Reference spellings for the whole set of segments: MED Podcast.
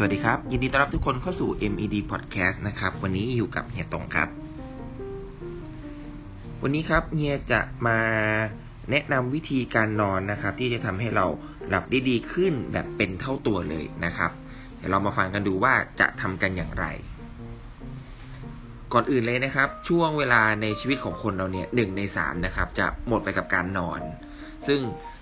สวัสดีครับยินดีต้อนรับทุกคนเข้าสู่ MED Podcast นะครับวันนี้อยู่กับเฮียตงครับวันนี้ครับเฮียจะมาแนะนำวิธีการนอนนะครับที่จะทำให้เราหลับได้ดีขึ้นแบบเป็นเท่าตัวเลยนะครับเดี๋ยวเรามาฟังกันดูว่าจะทำกันอย่างไรก่อนอื่นเลยนะครับช่วงเวลาในชีวิตของคนเราเนี่ย1ใน3นะครับจะหมดไปกับการนอนซึ่ง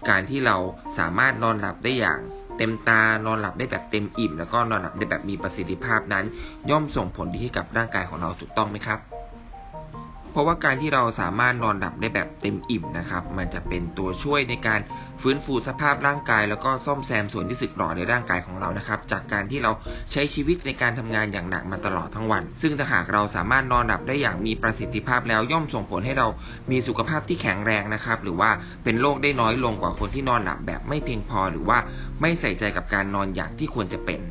การที่เราสามารถนอนหลับได้อย่างเต็มตานอนหลับได้แบบเต็มอิ่มแล้วก็นอนหลับได้แบบมีประสิทธิภาพนั้นย่อมส่งผลดีให้กับร่างกายของเราถูกต้องไหมครับเพราะว่าการที่เราสามารถนอนหลับได้แบบเต็มอิ่มนะครับมันจะเป็นตัวช่วยในการฟื้นฟูสภาพร่างกายแล้วก็ซ่อมแซมส่วนที่สึกหรอในร่างกายของเรานะครับจากการที่เราใช้ชีวิตในการทำงานอย่างหนักมาตลอดทั้งวันซึ่งถ้าหากเราสามารถนอนหลับได้อย่างมีประสิทธิภาพแล้วย่อมส่งผลให้เรามีสุขภาพที่แข็งแรงนะครับหรือว่าเป็นโรคได้น้อยลงกว่าคนที่นอนหลับแบบไม่เพียงพอหรือว่าไม่ใส่ใจกับการนอนอย่างที่ควรจะเป็น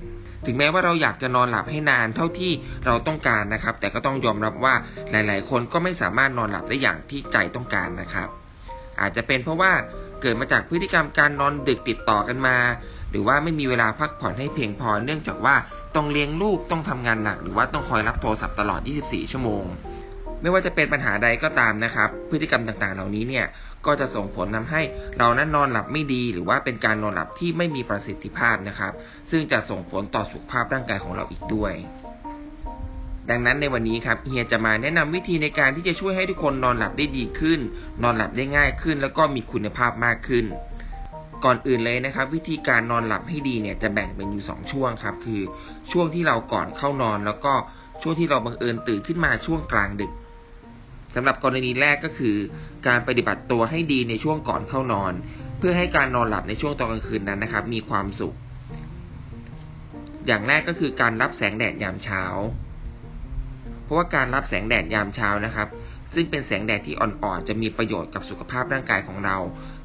ถึงแม้ว่าเราอยากจะนอนหลับให้นานเท่าที่เราต้องการนะครับแต่ก็ต้องยอมรับว่าหลายๆคนก็ไม่สามารถนอนหลับได้อย่างที่ใจต้องการนะครับอาจจะเป็นเพราะว่าเกิดมาจากพฤติกรรมการนอนดึกติดต่อกันมาหรือว่าไม่มีเวลาพักผ่อนให้เพียงพอเนื่องจากว่าต้องเลี้ยงลูกต้องทำงานหนักหรือว่าต้องคอยรับโทรศัพท์ตลอด24ชั่วโมงไม่ว่าจะเป็นปัญหาใดก็ตามนะครับพฤติกรรมต่างๆเหล่านี้เนี่ยก็จะส่งผลทำให้เรานั้นนอนหลับไม่ดีหรือว่าเป็นการนอนหลับที่ไม่มีประสิทธิภาพนะครับซึ่งจะส่งผลต่อสุขภาพร่างกายของเราอีกด้วยดังนั้นในวันนี้ครับเฮียจะมาแนะนำวิธีในการที่จะช่วยให้ทุกคนนอนหลับได้ดีขึ้นนอนหลับได้ง่ายขึ้นแล้วก็มีคุณภาพมากขึ้นก่อนอื่นเลยนะครับวิธีการนอนหลับให้ดีเนี่ยจะแบ่งเป็นอยู่2ช่วงครับคือช่วงที่เราก่อนเข้านอนแล้วก็ช่วงที่เราบังเอิญตื่นขึ้นมาช่วงกลางดึกสำหรับกรณีแรกก็คือการปฏิบัติตัวให้ดีในช่วงก่อนเข้านอนเพื่อให้การนอนหลับในช่วงตอนกลางคืนนั้นนะครับมีความสุขอย่างแรกก็คือการรับแสงแดดยามเช้าเพราะว่าการรับแสงแดดยามเช้านะครับซึ่งเป็นแสงแดดที่อ่อนๆจะมีประโยชน์กับสุขภาพร่างกายของเรา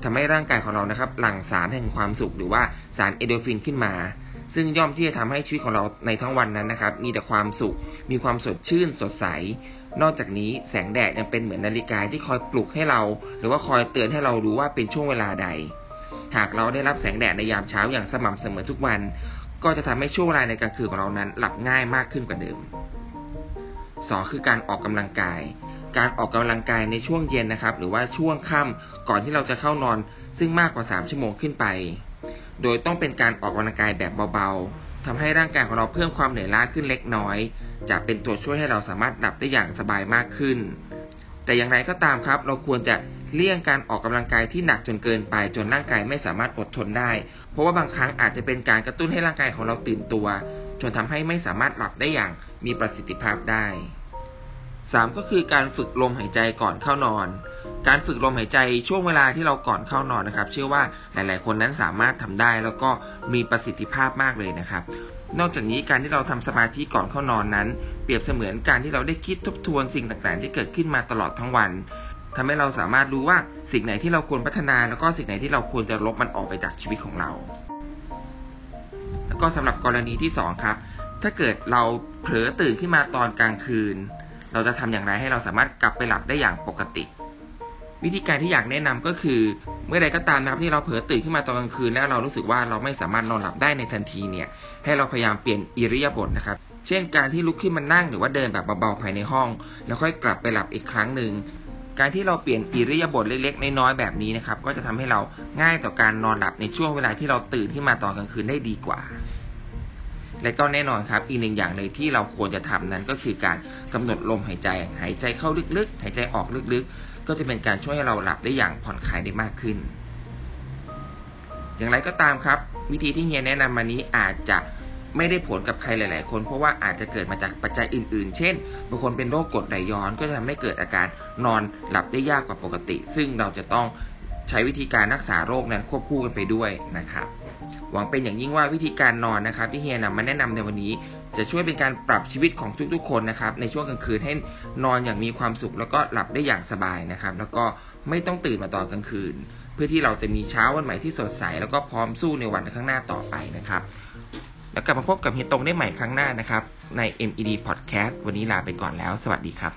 ทำให้ร่างกายของเรานะครับหลั่งสารแห่งความสุขหรือว่าสารเอโดรฟินขึ้นมาซึ่งย่อมที่จะทำให้ชีวิตของเราในทั้งวันนั้นนะครับมีแต่ความสุขมีความสดชื่นสดใสนอกจากนี้แสงแดดยังเป็นเหมือนนาฬิกาที่คอยปลุกให้เราหรือว่าคอยเตือนให้เรารู้ว่าเป็นช่วงเวลาใดหากเราได้รับแสงแดดในยามเช้าอย่างสม่ำเสมอทุกวันก็จะทำให้ช่วงเวลาในกลางคืนของเรานั้นหลับง่ายมากขึ้นกว่าเดิม2คือการออกกำลังกายการออกกำลังกายในช่วงเย็นนะครับหรือว่าช่วงค่ำก่อนที่เราจะเข้านอนซึ่งมากกว่า3ชั่วโมงขึ้นไปโดยต้องเป็นการออกกำลังกายแบบเบาๆทำให้ร่างกายของเราเพิ่มความเหนื่อยล้าขึ้นเล็กน้อยจะเป็นตัวช่วยให้เราสามารถหลับได้อย่างสบายมากขึ้นแต่อย่างไรก็ตามครับเราควรจะเลี่ยงการออกกำลังกายที่หนักจนเกินไปจนร่างกายไม่สามารถอดทนได้เพราะว่าบางครั้งอาจจะเป็นการกระตุ้นให้ร่างกายของเราตื่นตัวจนทำให้ไม่สามารถหลับได้อย่างมีประสิทธิภาพได้3ก็คือการฝึกลมหายใจก่อนเข้านอนการฝึกลมหายใจช่วงเวลาที่เราก่อนเข้านอนนะครับเชื่อว่าหลายๆคนนั้นสามารถทำได้แล้วก็มีประสิทธิภาพมากเลยนะครับนอกจากนี้การที่เราทำสมาธิก่อนเข้านอนนั้นเปรียบเสมือนการที่เราได้คิดทบทวนสิ่งต่างๆที่เกิดขึ้นมาตลอดทั้งวันทำให้เราสามารถรู้ว่าสิ่งไหนที่เราควรพัฒนาแล้วก็สิ่งไหนที่เราควรจะลบมันออกไปจากชีวิตของเราแล้วก็สำหรับกรณีที่2ครับถ้าเกิดเราเผลอตื่นขึ้นมาตอนกลางคืนเราจะทำอย่างไรให้เราสามารถกลับไปหลับได้อย่างปกติวิธีการที่อยากแนะนำก็คือเมื่อใดก็ตามนะครับที่เราเผลอตื่นขึ้นมาตอนกลางคืนแล้วเรารู้สึกว่าเราไม่สามารถนอนหลับได้ในทันทีเนี่ยให้เราพยายามเปลี่ยนอิริยาบถนะครับเช่นการที่ลุกขึ้นมานั่งหรือว่าเดินแบบเบาๆภายในห้องแล้วค่อยกลับไปหลับอีกครั้งหนึ่งการที่เราเปลี่ยนอิริยาบถเล็กๆน้อยๆแบบนี้นะครับก็จะทำให้เราง่ายต่อการนอนหลับในช่วงเวลาที่เราตื่นขึ้นมาตอนกลางคืนได้ดีกว่าและก็แน่นอนครับอีกหนึ่งอย่างเลยที่เราควรจะทำนั้นก็คือการกำหนดลมหายใจหายใจเข้าลึกๆหายใจออกลึกๆก็จะเป็นการช่วยให้เราหลับได้อย่างผ่อนคลายได้มากขึ้นอย่างไรก็ตามครับวิธีที่เฮียแนะนำมานี้อาจจะไม่ได้ผลกับใครหลายๆคนเพราะว่าอาจจะเกิดมาจากปัจจัยอื่นๆเช่นบางคนเป็นโรคกรดไหลย้อนก็จะทำให้เกิดอาการนอนหลับได้ยากกว่าปกติซึ่งเราจะต้องใช้วิธีการรักษาโรคนั้นควบคู่กันไปด้วยนะครับหวังเป็นอย่างยิ่งว่าวิธีการนอนนะครับที่เฮียนำมาแนะนำในวันนี้จะช่วยเป็นการปรับชีวิตของทุกๆคนนะครับในช่วงกลางคืนให้นอนอย่างมีความสุขแล้วก็หลับได้อย่างสบายนะครับแล้วก็ไม่ต้องตื่นมาตอนกลางคืนเพื่อที่เราจะมีเช้าวันใหม่ที่สดใสแล้วก็พร้อมสู้ในวันข้างหน้าต่อไปนะครับแล้วกลับมาพบกับเฮียตงได้ใหม่ครั้งหน้านะครับใน MED Podcast วันนี้ลาไปก่อนแล้วสวัสดีครับ